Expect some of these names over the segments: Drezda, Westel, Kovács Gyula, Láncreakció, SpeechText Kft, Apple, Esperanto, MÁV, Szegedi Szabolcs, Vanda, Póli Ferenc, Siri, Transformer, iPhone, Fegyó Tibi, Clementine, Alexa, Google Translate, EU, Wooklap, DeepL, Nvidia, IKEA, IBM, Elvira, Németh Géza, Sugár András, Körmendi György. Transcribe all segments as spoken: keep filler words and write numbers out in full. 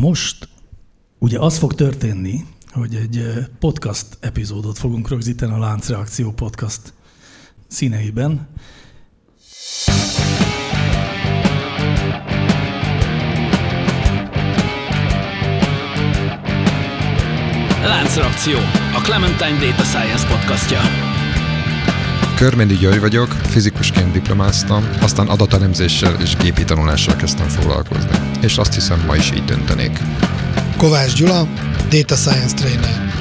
Most ugye az fog történni, hogy egy podcast epizódot fogunk rögzíteni a Láncreakció podcast színeiben. Láncreakció, a Clementine Data Science podcastja. Körmendi György vagyok, fizikusként diplomáztam, aztán adatelemzéssel és gépi tanulással kezdtem foglalkozni. És azt hiszem, ma is így döntenék. Kovács Gyula, Data Science Trainer.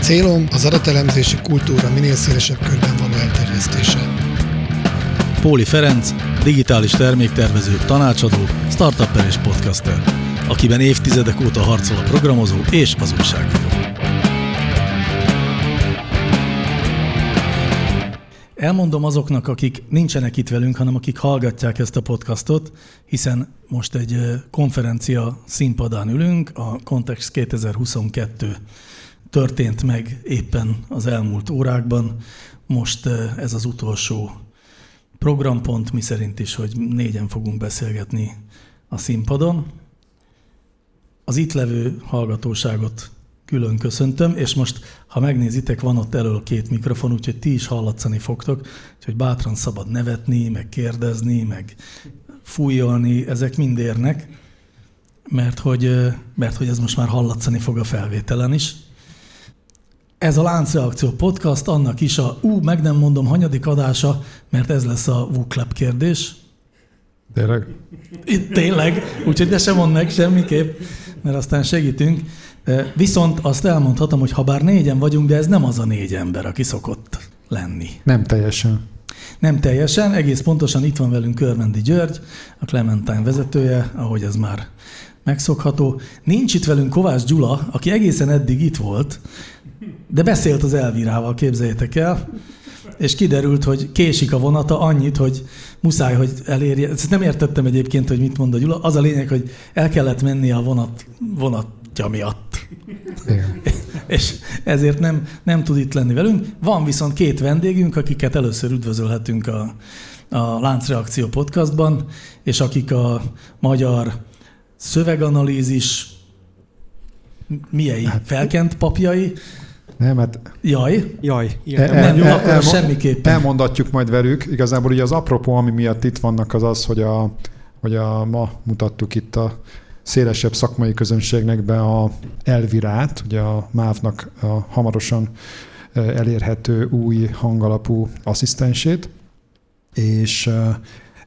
Célom az adatelemzési kultúra minél szélesebb körben való elterjesztése. Póli Ferenc, digitális terméktervező, tanácsadó, startupper és podcaster, akiben évtizedek óta harcol a programozó és az újságíró. Elmondom azoknak, akik nincsenek itt velünk, hanem akik hallgatják ezt a podcastot, hiszen most egy konferencia színpadán ülünk, a Context kétezer-huszonkettő történt meg éppen az elmúlt órákban. Most ez az utolsó programpont, mi szerint is, hogy négyen fogunk beszélgetni a színpadon. Az itt levő hallgatóságot külön köszöntöm, és most, ha megnézitek, van ott elől két mikrofon, úgyhogy ti is hallatszani fogtok, úgyhogy bátran szabad nevetni, meg kérdezni, meg fújolni, ezek mind érnek, mert hogy, mert hogy ez most már hallatszani fog a felvételen is. Ez a Láncreakció podcast, annak is a, ú, meg nem mondom, hanyadik adása, mert ez lesz a Wooklap kérdés. Tényleg? Tényleg, úgyhogy ne sem mondd meg semmiképp, mert aztán segítünk. Viszont azt elmondhatom, hogy ha bár négyen vagyunk, de ez nem az a négy ember, aki szokott lenni. Nem teljesen. Nem teljesen, egész pontosan itt van velünk Körmendi György, a Clementine vezetője, ahogy ez már megszokható. Nincs itt velünk Kovács Gyula, aki egészen eddig itt volt, de beszélt az Elvirával, képzeljétek el, és kiderült, hogy késik a vonata annyit, hogy muszáj, hogy elérje. Ezt nem értettem egyébként, hogy mit mond a Gyula. Az a lényeg, hogy el kellett mennie a vonat, vonatja miatt. És ezért nem, nem tud itt lenni velünk. Van viszont két vendégünk, akiket először üdvözölhetünk a, a Láncreakció podcastban, és akik a magyar szöveganalízis miei felkent papjai. Nem, hát... Jaj. Jaj. El, nem, el, akkor el, semmiképpen. Elmondatjuk majd velük. Igazából ugye az apropó, ami miatt itt vannak, az az, hogy a, hogy a ma mutattuk itt a szélesebb szakmai közönségnek be a Elvirát, ugye a MÁV-nak a hamarosan elérhető új hangalapú asszisztensét, és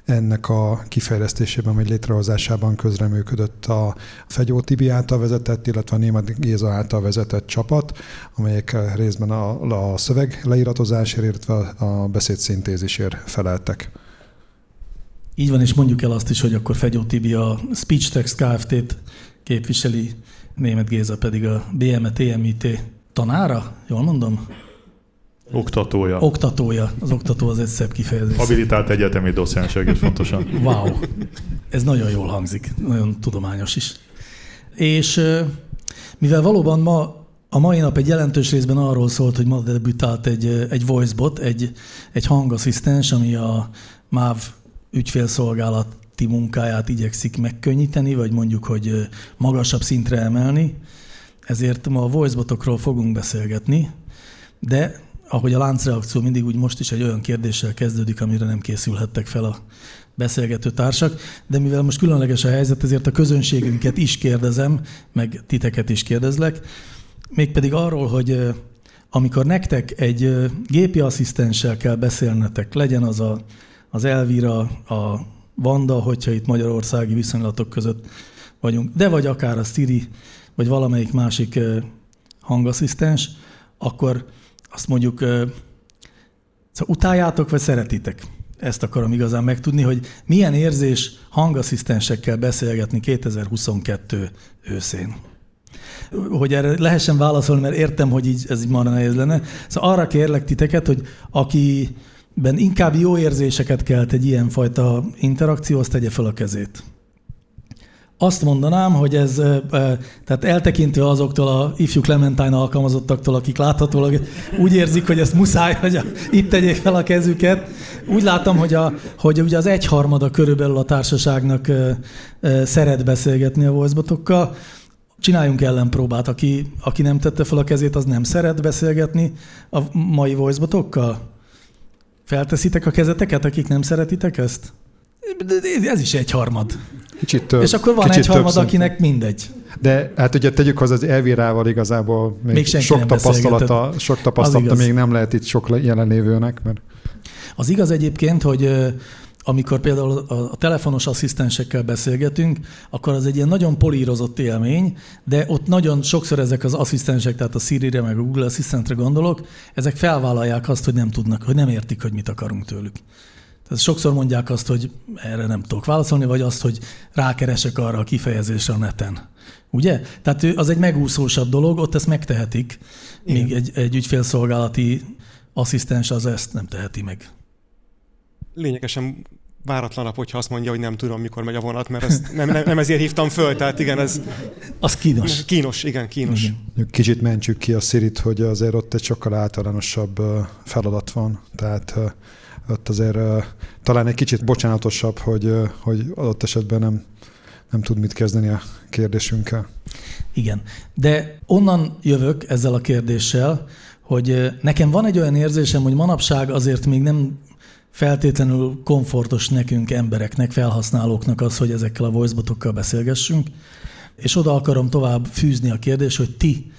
ennek a kifejlesztésében, vagy létrehozásában közreműködött a Fegyó Tibi által vezetett, illetve a Németh Géza által vezetett csapat, amelyek részben a, a szöveg leiratozásért, illetve a beszédszintézisért feleltek. Így van, és mondjuk el azt is, hogy akkor Fegyó Tibi a SpeechText Kft-t képviseli, Németh Géza pedig a bé em e té em i té tanára, jól mondom? Oktatója. Oktatója. Az oktató az egy szebb kifejezés. Habilitált egyetemi docens, egész fontosan. Wow. Ez nagyon jól hangzik. Nagyon tudományos is. És mivel valóban ma a mai nap egy jelentős részben arról szólt, hogy ma debütált egy, egy voicebot, egy, egy hangasszisztens, ami a MÁV ügyfélszolgálati munkáját igyekszik megkönnyíteni, vagy mondjuk, hogy magasabb szintre emelni. Ezért ma a voicebotokról fogunk beszélgetni, de ahogy a Láncreakció mindig, úgy most is egy olyan kérdéssel kezdődik, amire nem készülhettek fel a beszélgető társak, de mivel most különleges a helyzet, ezért a közönségünket is kérdezem, meg titeket is kérdezlek, mégpedig arról, hogy amikor nektek egy gépi asszisztenssel kell beszélnetek, legyen az a, az Elvira, a Vanda, hogyha itt magyarországi viszonylatok között vagyunk, de vagy akár a Siri, vagy valamelyik másik hangasszisztens, akkor azt mondjuk, szóval utáljátok, vagy szeretitek? Ezt akarom igazán megtudni, hogy milyen érzés hangasszisztensekkel beszélgetni kétezer-huszonkettő őszén. Hogy erre lehessen válaszolni, mert értem, hogy így, ez így marra nehéz lenne. Szóval arra kérlek titeket, hogy akiben inkább jó érzéseket kelt egy ilyenfajta interakció, azt tegye fel a kezét. Azt mondanám, hogy ez, tehát eltekintve azoktól a ifjú Clementine alkalmazottaktól, akik láthatólag úgy érzik, hogy ezt muszáj, hogy a, itt tegyék fel a kezüket. Úgy látom, hogy, a, hogy ugye az egyharmada körülbelül a társaságnak szeret beszélgetni a voicebotokkal. Csináljunk ellenpróbát, aki, aki nem tette fel a kezét, az nem szeret beszélgetni a mai voicebotokkal? Felteszitek a kezeteket, akik nem szeretitek ezt? Ez is egyharmad. Kicsit több, és akkor van egyharmad, akinek mindegy. De hát ugye tegyük hozzá, az Elvirával igazából még, még sok, tapasztalata, sok tapasztalata még nem lehet itt sok jelenlévőnek. Mert... Az igaz egyébként, hogy amikor például a telefonos asszisztensekkel beszélgetünk, akkor az egy ilyen nagyon polírozott élmény, de ott nagyon sokszor ezek az asszisztensek, tehát a Siri-re, meg a Google Asszisztentre gondolok, ezek felvállalják azt, hogy nem tudnak, hogy nem értik, hogy mit akarunk tőlük. Tehát sokszor mondják azt, hogy erre nem tudok válaszolni, vagy azt, hogy rákeresek arra a kifejezésre a neten. Ugye? Tehát az egy megúszósabb dolog, ott ezt megtehetik, igen. Míg egy, egy ügyfélszolgálati asszisztens az ezt nem teheti meg. Lényegesen váratlanabb, hogyha azt mondja, hogy nem tudom, mikor megy a vonat, mert ezt nem, nem, nem ezért hívtam föl, tehát igen, ez... Az kínos. Kínos, igen, kínos. Igen. Kicsit mentsük ki a Sirit, hogy azért ott egy sokkal általánosabb feladat van, tehát... Ott azért uh, talán egy kicsit bocsánatosabb, hogy, uh, hogy adott esetben nem, nem tud mit kezdeni a kérdésünkkel. Igen, de onnan jövök ezzel a kérdéssel, hogy uh, nekem van egy olyan érzésem, hogy manapság azért még nem feltétlenül komfortos nekünk embereknek, felhasználóknak az, hogy ezekkel a voicebotokkal beszélgessünk, és oda akarom tovább fűzni a kérdést, hogy ti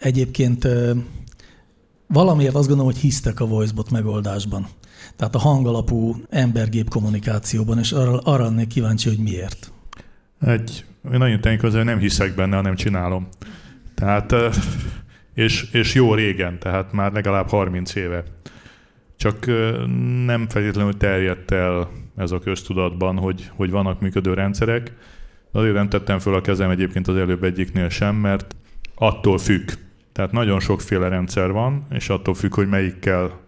egyébként uh, valamiért azt gondolom, hogy hisztek a voicebot megoldásban. Tehát a hangalapú embergép kommunikációban, és arra, arra lennék kíváncsi, hogy miért. Egy nagyon tenni közül, nem hiszek benne, hanem csinálom. Tehát, és, és jó régen, tehát már legalább harminc éve. Csak nem feltétlenül terjedt el ez a köztudatban, hogy, hogy vannak működő rendszerek. Azért nem tettem föl a kezem egyébként az előbb egyiknél sem, mert attól függ. Tehát nagyon sokféle rendszer van, és attól függ, hogy melyikkel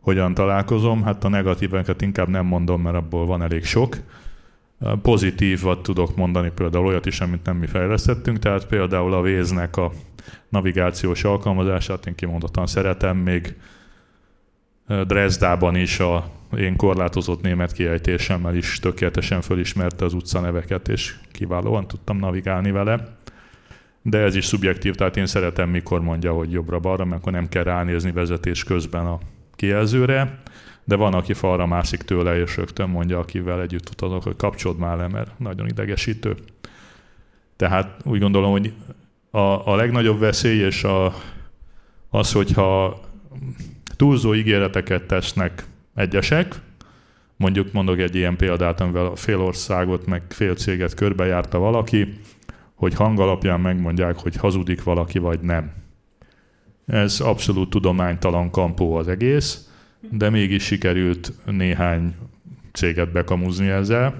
hogyan találkozom, hát a negatíveket inkább nem mondom, mert abból van elég sok. Pozitívat tudok mondani például olyat is, amit nem mi fejlesztettünk, tehát például a vé é zének a navigációs alkalmazását én kimondottan szeretem, még Drezdában is a én korlátozott német kiejtésemmel is tökéletesen fölismerte az utcaneveket, és kiválóan tudtam navigálni vele. De ez is szubjektív, tehát én szeretem, mikor mondja, hogy jobbra-balra, mert akkor nem kell ránézni vezetés közben a kijelzőre, de van, aki falra mászik tőle, és rögtön mondja, akivel együtt utazok, hogy kapcsold már le, mert nagyon idegesítő. Tehát úgy gondolom, hogy a, a legnagyobb veszély és a, az, hogyha túlzó ígéreteket tesznek egyesek, mondjuk mondok egy ilyen példát, amivel a fél országot, meg fél céget körbejárta valaki, hogy hang alapján megmondják, hogy hazudik valaki, vagy nem. Ez abszolút tudománytalan kampó az egész, de mégis sikerült néhány céget bekamuzni ezzel,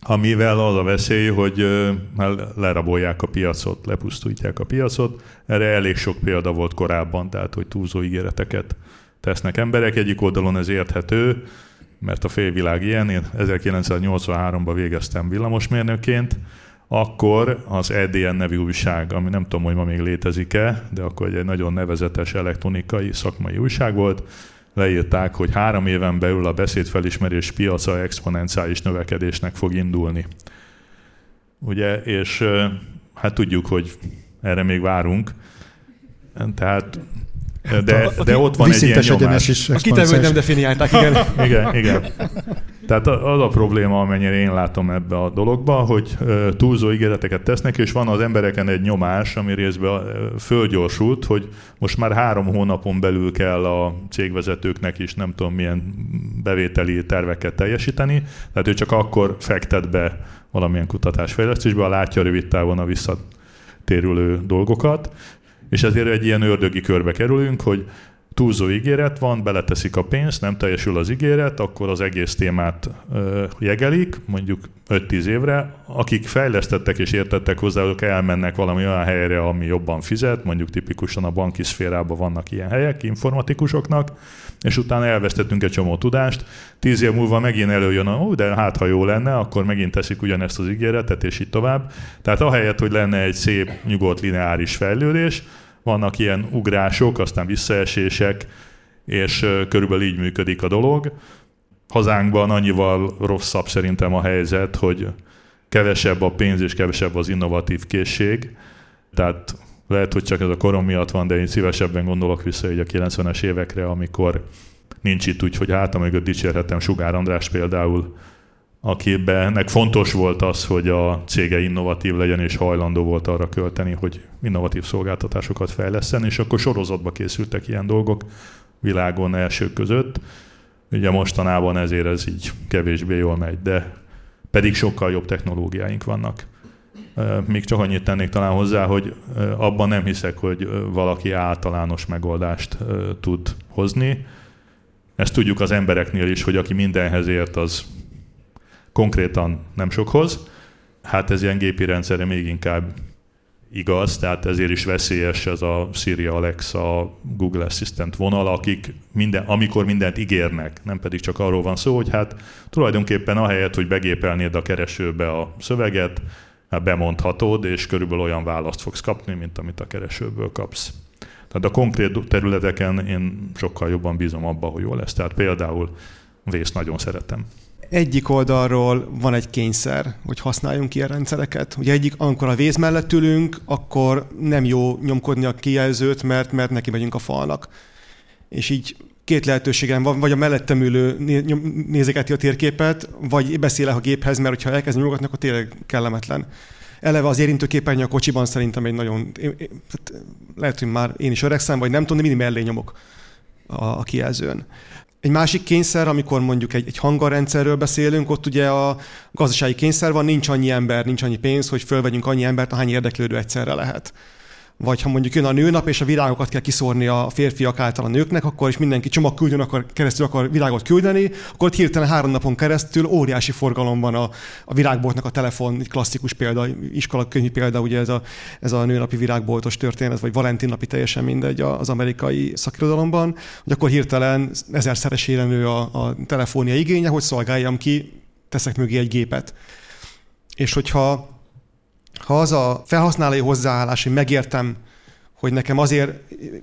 amivel az a veszély, hogy lerabolják a piacot, lepusztítják a piacot. Erre elég sok példa volt korábban, tehát hogy túlzó ígéreteket tesznek emberek. Egyik oldalon ez érthető, mert a félvilág ilyen. Én ezerkilencszáznyolcvanháromban végeztem villamosmérnökként, akkor az é dé en nevű újság, ami nem tudom, hogy ma még létezik-e, de akkor egy nagyon nevezetes elektronikai szakmai újság volt, leírták, hogy három éven belül a beszédfelismerés piaca exponenciális növekedésnek fog indulni. Ugye, és hát tudjuk, hogy erre még várunk. Tehát, de, de ott van egy ilyen nyomás. A kitevőt nem definiálták, igen. igen, igen. Tehát az a probléma, amennyire én látom ebbe a dologba, hogy túlzó ígéreteket tesznek, és van az embereken egy nyomás, ami részben fölgyorsult, hogy most már három hónapon belül kell a cégvezetőknek is nem tudom milyen bevételi terveket teljesíteni, tehát ő csak akkor fektet be valamilyen kutatásfejlesztésbe, látja rövid távon a visszatérülő dolgokat, és ezért egy ilyen ördögi körbe kerülünk, hogy túlzó ígéret van, beleteszik a pénzt, nem teljesül az ígéret, akkor az egész témát ö, jegelik, mondjuk öt-tíz évre. Akik fejlesztettek és értettek hozzá, azok elmennek valami olyan helyre, ami jobban fizet, mondjuk tipikusan a banki szférában vannak ilyen helyek informatikusoknak, és utána elvesztettünk egy csomó tudást. Tíz év múlva megint előjön, ó, de hát ha jó lenne, akkor megint teszik ugyanezt az ígéretet, és így tovább. Tehát ahelyett, hogy lenne egy szép, nyugodt, lineáris fejlődés, vannak ilyen ugrások, aztán visszaesések, és körülbelül így működik a dolog. Hazánkban annyival rosszabb szerintem a helyzet, hogy kevesebb a pénz és kevesebb az innovatív készség. Tehát lehet, hogy csak ez a korom miatt van, de én szívesebben gondolok vissza így a kilencvenes évekre, amikor nincs itt úgy, hogy hát, amíg dicsérhetem Sugár András például, akinek fontos volt az, hogy a cége innovatív legyen, és hajlandó volt arra költeni, hogy innovatív szolgáltatásokat fejleszten, és akkor sorozatba készültek ilyen dolgok világon elsők között. Ugye mostanában ezért ez így kevésbé jól megy, de pedig sokkal jobb technológiáink vannak. Még csak annyit tennék talán hozzá, hogy abban nem hiszek, hogy valaki általános megoldást tud hozni. Ezt tudjuk az embereknél is, hogy aki mindenhez ért, az konkrétan nem sokhoz. Hát ez ilyen gépi rendszerre még inkább igaz, tehát ezért is veszélyes ez a Siri, Alexa, Google Assistant vonal, akik minden, amikor mindent ígérnek, nem pedig csak arról van szó, hogy hát tulajdonképpen ahelyett, hogy begépelnéd a keresőbe a szöveget, bemondhatod, és körülbelül olyan választ fogsz kapni, mint amit a keresőből kapsz. Tehát a konkrét területeken én sokkal jobban bízom abba, hogy jó lesz. Tehát például vészt nagyon szeretem. Egyik oldalról van egy kényszer, hogy használjunk ilyen rendszereket. Ugye egyik, amikor a véz mellett ülünk, akkor nem jó nyomkodni a kijelzőt, mert, mert neki megyünk a falnak. És így két lehetőségem van, vagy a mellettem ülő nézegeti a térképet, vagy beszélek a géphez, mert ha elkezd nyugatni, akkor tényleg kellemetlen. Eleve az érintőképernyő a kocsiban szerintem egy nagyon... Én, én, lehet, hogy már én is öregszem, vagy nem tudom, mindig mellé nyomok a, a kijelzőn. Egy másik kényszer, amikor mondjuk egy, egy hangarrendszerről beszélünk, ott ugye a gazdasági kényszer van, nincs annyi ember, nincs annyi pénz, hogy fölvegyünk annyi embert, ahány érdeklődő egyszerre lehet. Vagy ha mondjuk jön a nőnap, és a virágokat kell kiszórni a férfiak által a nőknek, akkor is mindenki csomag küldjön, akkor keresztül akar virágot küldeni, akkor ott hirtelen három napon keresztül óriási forgalom van a, a virágboltnak a telefon, egy klasszikus példa, iskolakönyvi példa, ugye ez a, ez a nőnapi virágboltos történet, vagy valentinnapi, teljesen mindegy az amerikai szakirodalomban, hogy akkor hirtelen ezerszeresére nő a, a telefonja igénye, hogy szolgáljam ki, teszek mögé egy gépet. És hogyha Ha az a felhasználói hozzáállás, hogy megértem, hogy nekem azért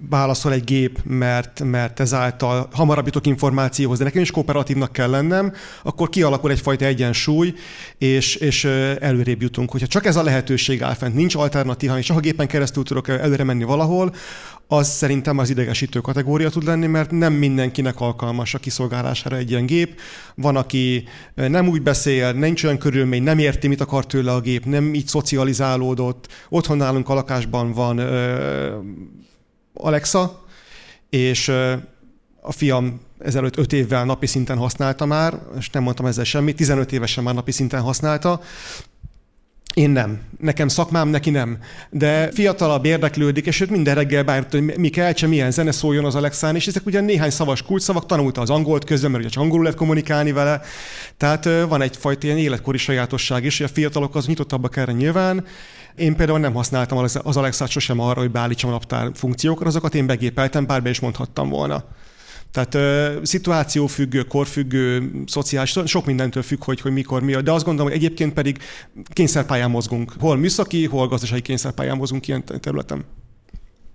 válaszol egy gép, mert, mert ezáltal hamarabb jutok információhoz, de nekem is kooperatívnak kell lennem, akkor kialakul egyfajta egyensúly, és, és előrébb jutunk. Hogyha csak ez a lehetőség áll fent, nincs alternatíva, és csak a gépen keresztül tudok előre menni valahol, az szerintem az idegesítő kategória tud lenni, mert nem mindenkinek alkalmas a kiszolgálására egy ilyen gép. Van, aki nem úgy beszél, nincs olyan körülmény, nem érti, mit akar tőle a gép, nem így szocializálódott. Otthon nálunk a lakásban van uh, Alexa, és uh, a fiam ezelőtt öt évvel napi szinten használta már, és nem mondtam ezzel semmit, tizenöt évesen már napi szinten használta. Én nem. Nekem szakmám, neki nem. De fiatalabb érdeklődik, és őt minden reggel bárt, hogy mi kell, sem milyen zene szóljon az Alexán, és ezek ugyan néhány szavas kulcsszavak, tanulta az angolt közben, mert ugye csak angolul lehet kommunikálni vele. Tehát van egyfajta ilyen életkori sajátosság is, hogy a fiatalok az nyitottabbak erre nyilván. Én például nem használtam az Alexát sosem arra, hogy beállítsam a naptár funkciókra, azokat én begépeltem, bár be is mondhattam volna. Tehát uh, szituációfüggő, korfüggő, szociális, sok mindentől függ, hogy, hogy mikor mi. De azt gondolom, hogy egyébként pedig kényszerpályán mozgunk. Hol műszaki, hol gazdasági kényszerpályán mozgunk ilyen területen.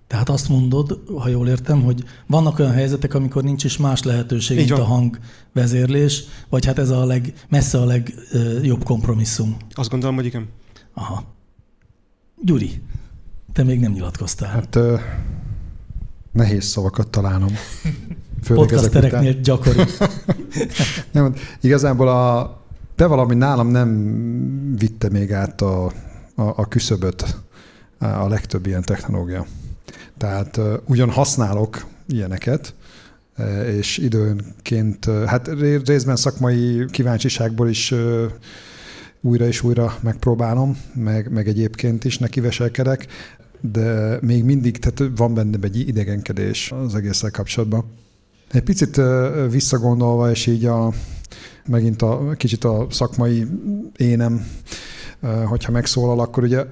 Tehát azt mondod, ha jól értem, hogy vannak olyan helyzetek, amikor nincs is más lehetőség, mint a hangvezérlés, vagy hát ez a leg, messze a legjobb kompromisszum. Azt gondolom, hogy igen. Aha. Gyuri, te még nem nyilatkoztál. Hát uh, nehéz szavakat találnom. Podcastereknél gyakori. Nem, igazából a, de valami nálam nem vitte még át a, a, a küszöböt a legtöbb ilyen technológia. Tehát uh, ugyan használok ilyeneket, és időnként, hát részben szakmai kíváncsiságból is uh, újra és újra megpróbálom, meg, meg egyébként is nekiveselkedek, de még mindig tehát van benne egy idegenkedés az egésszel kapcsolatban. Egy picit visszagondolva, és így a, megint a kicsit a szakmai énem, hogyha megszólal, akkor ugye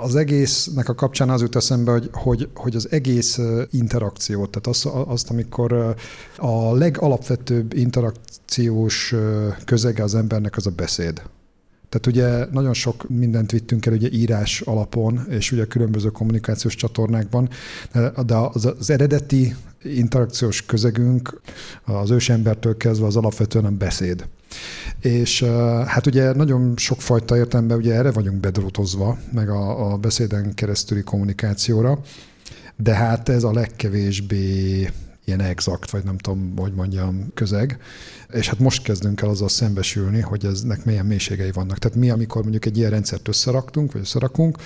az egésznek a kapcsán az jut eszembe, hogy, hogy, hogy az egész interakciót, tehát azt, azt, amikor a legalapvetőbb interakciós közege az embernek az a beszéd. Tehát ugye nagyon sok mindent vittünk el ugye írás alapon, és ugye különböző kommunikációs csatornákban, de az, az eredeti interakciós közegünk az ősembertől kezdve az alapvetően a beszéd. És hát ugye nagyon sokfajta értelemben ugye erre vagyunk bedrótozva, meg a, a beszéden keresztüli kommunikációra, de hát ez a legkevésbé ilyen exakt, vagy nem tudom, hogy mondjam, közeg. És hát most kezdünk el azzal szembesülni, hogy eznek milyen mélységei vannak. Tehát mi, amikor mondjuk egy ilyen rendszert összeraktunk, vagy összerakunk,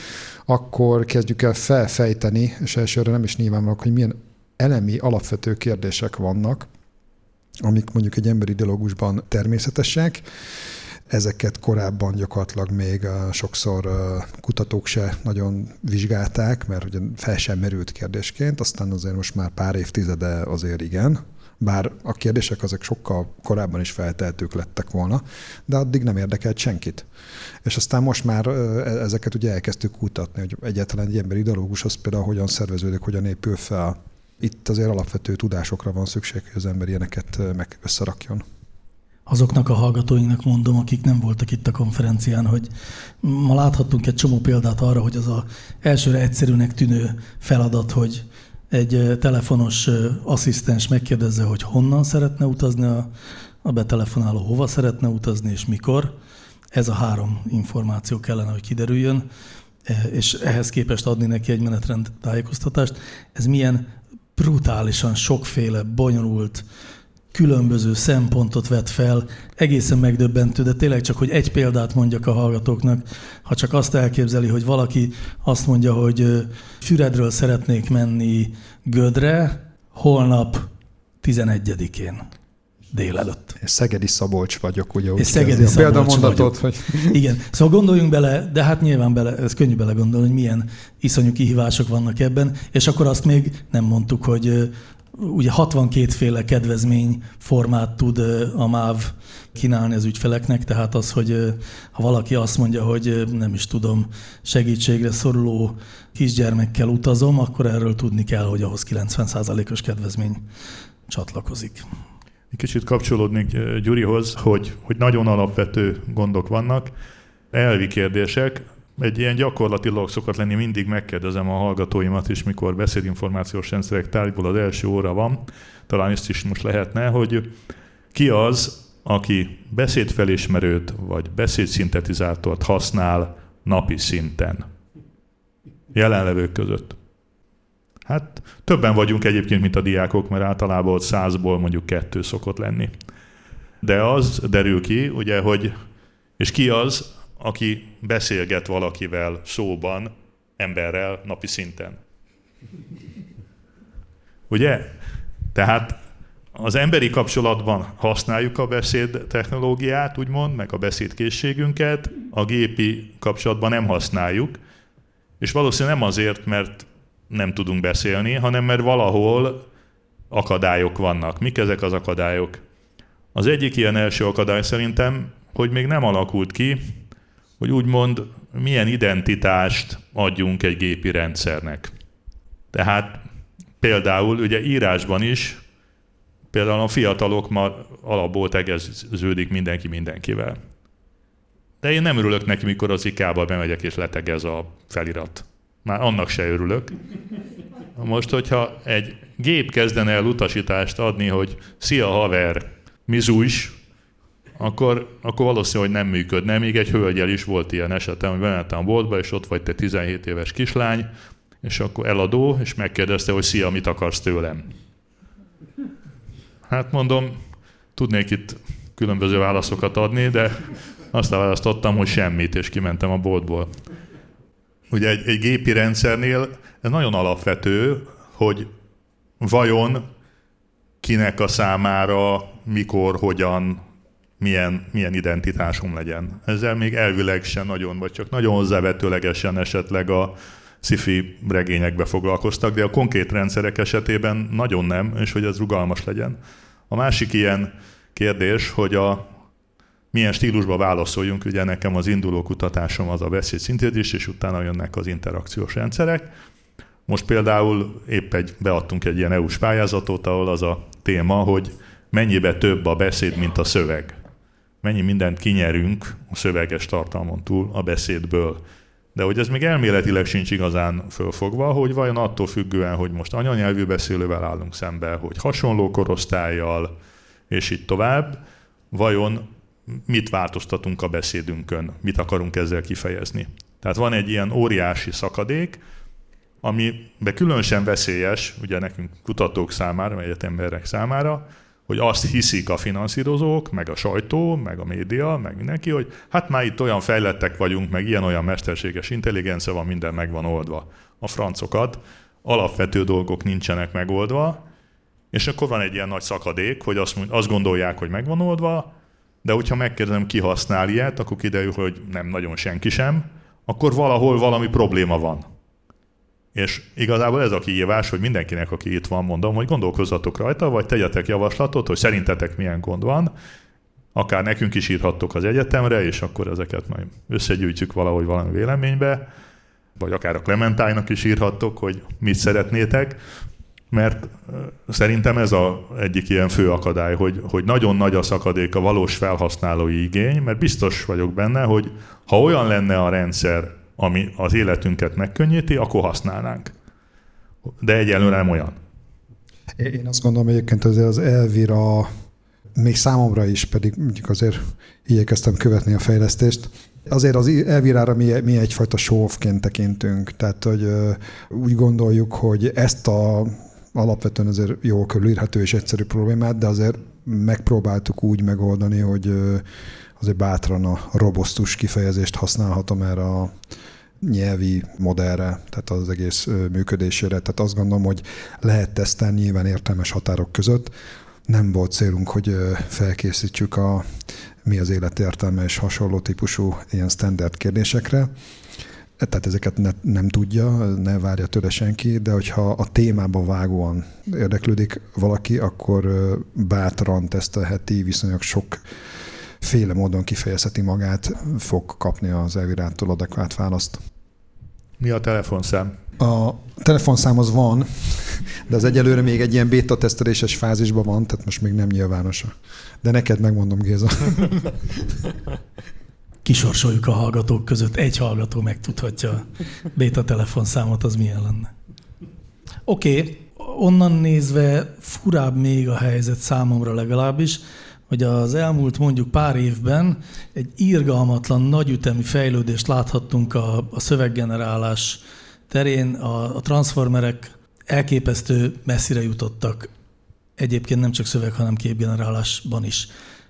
akkor kezdjük el felfejteni, és elsőre nem is nyilvánvaló, hogy milyen elemi, alapvető kérdések vannak, amik mondjuk egy emberi dialógusban természetesek. Ezeket korábban gyakorlatilag még sokszor kutatók se nagyon vizsgálták, mert ugye fel sem merült kérdésként, aztán azért most már pár évtizede azért igen, bár a kérdések azok sokkal korábban is feltehetők lettek volna, de addig nem érdekelt senkit. És aztán most már ezeket ugye elkezdtük kutatni, hogy egyáltalán egy emberi dialógus az például hogyan szerveződik, hogyan épül fel. Itt azért alapvető tudásokra van szükség, hogy az ember ilyeneket meg összerakjon. Azoknak a hallgatóinknak mondom, akik nem voltak itt a konferencián, hogy ma láthattunk egy csomó példát arra, hogy az az elsőre egyszerűnek tűnő feladat, hogy egy telefonos asszisztens megkérdezze, hogy honnan szeretne utazni a, a betelefonáló, hova szeretne utazni és mikor. Ez a három információ kellene, hogy kiderüljön, és ehhez képest adni neki egy menetrend tájékoztatást. Ez milyen brutálisan sokféle, bonyolult, különböző szempontot vett fel, egészen megdöbbentő, de tényleg csak, hogy egy példát mondjak a hallgatóknak, ha csak azt elképzeli, hogy valaki azt mondja, hogy Füredről szeretnék menni Gödre holnap tizenegyedikén délelőtt. És Szegedi Szabolcs vagyok, ugye? És Szegedi Szabolcs vagyok. Hogy... Igen, szóval gondoljunk bele, de hát nyilván bele, ez könnyű bele gondolni, hogy milyen iszonyú kihívások vannak ebben, és akkor azt még nem mondtuk, hogy ugye hatvankét féle kedvezmény formát tud a MÁV kínálni az ügyfeleknek, tehát az, hogy ha valaki azt mondja, hogy nem is tudom, segítségre szoruló kisgyermekkel utazom, akkor erről tudni kell, hogy ahhoz kilencven százalékos kedvezmény csatlakozik. Egy kicsit kapcsolódnék Gyurihoz, hogy, hogy nagyon alapvető gondok vannak, elvi kérdések. Egy ilyen gyakorlatilag szokott lenni, mindig megkérdezem a hallgatóimat is, mikor beszédinformációs rendszerek tárgyból az első óra van, talán ezt is most lehetne, hogy ki az, aki beszédfelismerőt vagy beszédszintetizátort használ napi szinten jelenlevők között. Hát többen vagyunk egyébként, mint a diákok, mert általában ott százból mondjuk kettő szokott lenni. De az derül ki, ugye, hogy és ki az, aki beszélget valakivel szóban, emberrel, napi szinten. Ugye? Tehát az emberi kapcsolatban használjuk a beszéd technológiát, úgymond, meg a beszédkészségünket, a gépi kapcsolatban nem használjuk, és valószínűleg nem azért, mert nem tudunk beszélni, hanem mert valahol akadályok vannak. Mik ezek az akadályok? Az egyik ilyen első akadály szerintem, hogy még nem alakult ki, hogy úgymond milyen identitást adjunk egy gépi rendszernek. Tehát például ugye írásban is, például a fiatalok ma alapból tegeződik mindenki mindenkivel. De én nem örülök neki, mikor az IKEA-ba bemegyek és letegez a felirat. Már annak se örülök. Most, hogyha egy gép kezdene el utasítást adni, hogy szia haver, mizújs, Akkor, akkor valószínű, hogy nem működne. Még egy hölgyel is volt ilyen esetem, hogy bementem a boltba, és ott vagy te tizenhét éves kislány, és akkor eladó, és megkérdezte, hogy szia, mit akarsz tőlem? Hát mondom, tudnék itt különböző válaszokat adni, de azt választottam, hogy semmit, és kimentem a boltból. Ugye egy, egy gépi rendszernél ez nagyon alapvető, hogy vajon kinek a számára, mikor, hogyan, Milyen, milyen identitásom legyen. Ezzel még elvileg sem nagyon, vagy csak nagyon hozzávetőlegesen esetleg a sci-fi regényekbe foglalkoztak, de a konkrét rendszerek esetében nagyon nem, és hogy ez rugalmas legyen. A másik ilyen kérdés, hogy a, milyen stílusba válaszoljunk, ugye nekem az induló kutatásom az a beszédszintézis, és utána jönnek az interakciós rendszerek. Most például épp egy, beadtunk egy ilyen é u-s pályázatot, ahol az a téma, hogy mennyibe több a beszéd, mint a szöveg. Mennyi mindent kinyerünk a szöveges tartalmon túl a beszédből. De hogy ez még elméletileg sincs igazán fölfogva, hogy vajon attól függően, hogy most anyanyelvű beszélővel állunk szembe, hogy hasonló korosztályjal, és így tovább, vajon mit változtatunk a beszédünkön, mit akarunk ezzel kifejezni. Tehát van egy ilyen óriási szakadék, amiben különösen veszélyes, ugye nekünk kutatók számára, vagy egyetemberek számára, hogy azt hiszik a finanszírozók, meg a sajtó, meg a média, meg mindenki, hogy hát már itt olyan fejlettek vagyunk, meg ilyen-olyan mesterséges intelligencia van, minden meg van oldva. A francokat, alapvető dolgok nincsenek megoldva, és akkor van egy ilyen nagy szakadék, hogy azt, azt gondolják, hogy meg van oldva, de hogyha megkérdezem, ki használ ilyet, akkor kiderül, hogy nem nagyon senki sem, akkor valahol valami probléma van. És igazából ez a kihívás, hogy mindenkinek, aki itt van, mondom, hogy gondolkozzatok rajta, vagy tegyetek javaslatot, hogy szerintetek milyen gond van, akár nekünk is írhattok az egyetemre, és akkor ezeket majd összegyűjtjük valahogy valami véleménybe, vagy akár a Clementine-nak is írhattok, hogy mit szeretnétek, mert szerintem ez a egyik ilyen fő akadály, hogy, hogy nagyon nagy a szakadék a valós felhasználói igény, mert biztos vagyok benne, hogy ha olyan lenne a rendszer, ami az életünket megkönnyíti, akkor használnánk. De egyelőre nem olyan. Én azt gondolom egyébként azért az Elvira, még számomra is, pedig mondjuk azért igyekeztem követni a fejlesztést, azért az Elvirára mi, mi egyfajta show-offként tekintünk. Tehát, hogy úgy gondoljuk, hogy ezt a alapvetően azért jól körülírható és egyszerű problémát, de azért megpróbáltuk úgy megoldani, hogy azért bátran a robosztus kifejezést használhatom erre a nyelvi modellre, tehát az egész működésére. Tehát azt gondolom, hogy lehet tesztelni nyilván értelmes határok között. Nem volt célunk, hogy felkészítsük a mi az élet értelme és hasonló típusú ilyen standard kérdésekre. Tehát ezeket ne, nem tudja, ne várja tőle senki, de hogyha a témában vágóan érdeklődik valaki, akkor bátran tesztelheti, viszonylag sok féle módon kifejezheti magát, fog kapni az Elvirától adekvát választ. Mi a telefonszám? A telefonszám az van, de az egyelőre még egy ilyen béta teszteléses fázisban van, tehát most még nem nyilvános. De neked megmondom, Géza. Kisorsoljuk a hallgatók között, egy hallgató megtudhatja a béta telefonszámot, az milyen lenne. Oké, okay. Onnan nézve furább még a helyzet számomra legalábbis, hogy az elmúlt mondjuk pár évben egy irgalmatlan nagyütemű fejlődést láthattunk a, a szöveggenerálás terén, a, a transformerek elképesztő messzire jutottak, egyébként nem csak szöveg, hanem képgenerálásban is.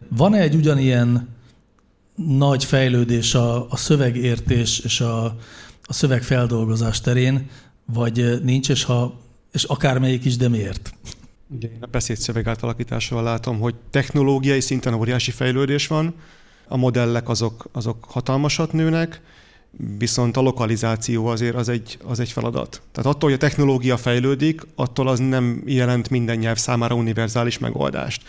Van-e egy ugyanilyen nagy fejlődés a, a szövegértés és a, a szövegfeldolgozás terén, vagy nincs, és, ha, és akármelyik is, de miért? Ugye én a beszédszöveg átalakításával látom, hogy technológiai szinten óriási fejlődés van, a modellek azok, azok hatalmasat nőnek, viszont a lokalizáció azért az egy, az egy feladat. Tehát attól, hogy a technológia fejlődik, attól az nem jelent minden nyelv számára univerzális megoldást.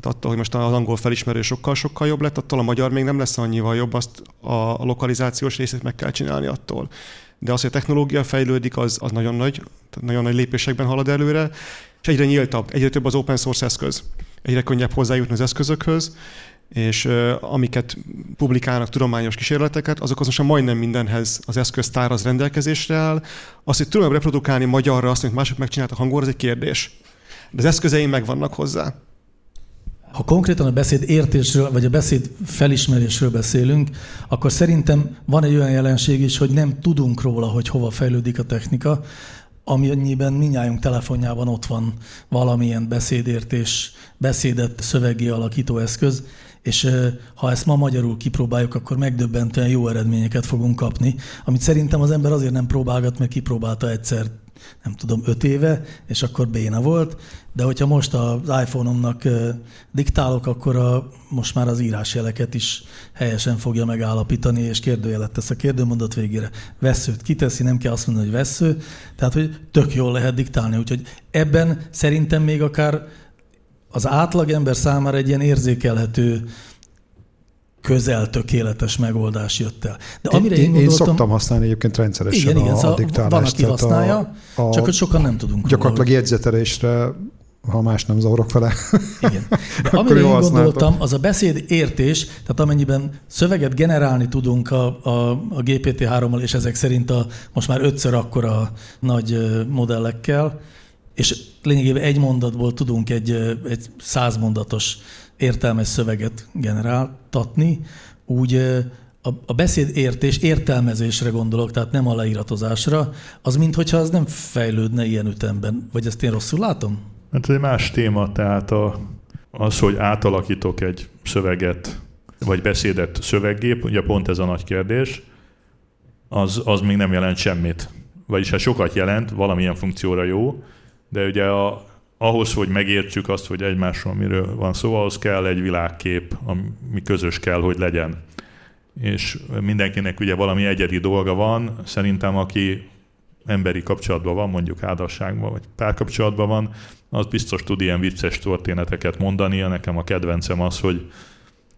Tehát attól, hogy most az angol felismerő sokkal-sokkal jobb lett, attól a magyar még nem lesz annyival jobb, azt a lokalizációs részét meg kell csinálni attól. De az, hogy a technológia fejlődik, az, az nagyon nagy, nagyon nagy lépésekben halad előre, és egyre nyíltabb, egyre több az open source eszköz. Egyre könnyebb hozzájutni az eszközökhöz, és uh, amiket publikálnak tudományos kísérleteket, azok azonban majdnem mindenhez az eszköztár az rendelkezésre áll. Azt, hogy tudom reprodukálni magyarra azt, amit mások megcsináltak hangolra, az egy kérdés. De az eszközeim megvannak hozzá. Ha konkrétan a beszéd értésről, vagy a beszéd felismerésről beszélünk, akkor szerintem van egy olyan jelenség is, hogy nem tudunk róla, hogy hova fejlődik a technika, amennyiben mindnyájunk telefonjában ott van valamilyen beszédértés, beszédet szöveggé alakító eszköz, és ha ezt ma magyarul kipróbáljuk, akkor megdöbbentően jó eredményeket fogunk kapni, amit szerintem az ember azért nem próbálgat, mert kipróbálta egyszer, nem tudom, öt éve, és akkor béna volt, de hogyha most az iPhone-omnak diktálok, akkor a, most már az írásjeleket is helyesen fogja megállapítani, és kérdőjelet tesz a kérdőmondat végére. Vesszőt kiteszi, nem kell azt mondani, hogy vessző, tehát hogy tök jól lehet diktálni, úgyhogy ebben szerintem még akár az átlagember számára egy ilyen érzékelhető, közel tökéletes megoldás jött el. De amire én, én, én szoktam használni egyébként rendszeresen igen, igen, a, szóval a diktálást. Van, aki használja, a, a, csak hogy sokan nem tudunk. Gyakorlatilag róla, jegyzetelésre, ha más nem zavarok vele. Igen. De amire én gondoltam, az a beszéd értés, tehát amennyiben szöveget generálni tudunk a, a, a gé pé té hárommal, és ezek szerint a, most már ötször akkora nagy modellekkel, és lényegében egy mondatból tudunk egy, egy százmondatos értelmes szöveget generáltatni, úgy a, a beszédértés értelmezésre gondolok, tehát nem a leíratozásra, az minthogyha az nem fejlődne ilyen ütemben. Vagy ezt én rosszul látom? Hát ez egy más téma, tehát a, az, hogy átalakítok egy szöveget, vagy beszédet szöveggép, ugye pont ez a nagy kérdés, az, az még nem jelent semmit. Vagyis ha sokat jelent, valamilyen funkcióra jó, de ugye a, ahhoz, hogy megértsük azt, hogy egymásról miről van szó, ahhoz kell egy világkép, ami közös kell, hogy legyen. És mindenkinek ugye valami egyedi dolga van, szerintem aki emberi kapcsolatban van, mondjuk házasságban vagy párkapcsolatban van, az biztos tud ilyen vicces történeteket mondani. Nekem a kedvencem az, hogy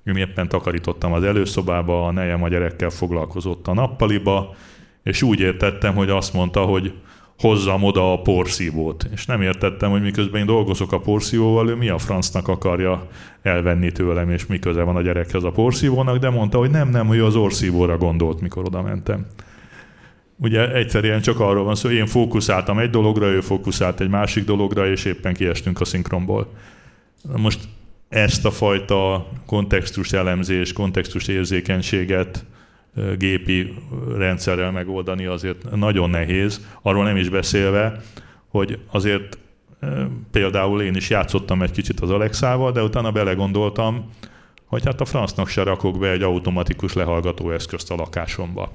én éppen takarítottam az előszobába, a nejem a gyerekkel foglalkozott a nappaliba, és úgy értettem, hogy azt mondta, hogy hozzam oda a porszívót. És nem értettem, hogy miközben én dolgozok a porszívóval, ő mi a francnak akarja elvenni tőlem, és mi köze van a gyerekhez a porszívónak, de mondta, hogy nem, nem, hogy az orszívóra gondolt, mikor oda mentem. Ugye egyszerűen csak arról van szó, hogy én fókuszáltam egy dologra, ő fókuszált egy másik dologra, és éppen kiestünk a szinkronból. Most ezt a fajta kontextus elemzés, kontextus érzékenységet gépi rendszerrel megoldani azért nagyon nehéz, arról nem is beszélve, hogy azért például én is játszottam egy kicsit az Alexával, de utána belegondoltam, hogy hát a francnak se rakok be egy automatikus lehallgató eszközt a lakásomba.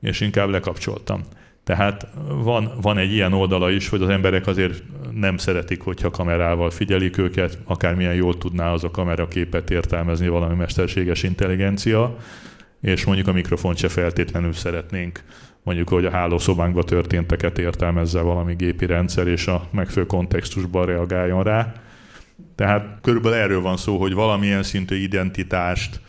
És inkább lekapcsoltam. Tehát van, van egy ilyen oldala is, hogy az emberek azért nem szeretik, hogyha kamerával figyelik őket, akármilyen jól tudná az a kameraképet értelmezni valami mesterséges intelligencia, és mondjuk a mikrofont se feltétlenül szeretnénk, mondjuk, hogy a hálószobánkba történteket értelmezze valami gépi rendszer, és a megfelelő kontextusban reagáljon rá. Tehát körülbelül erről van szó, hogy valamilyen szintű identitást,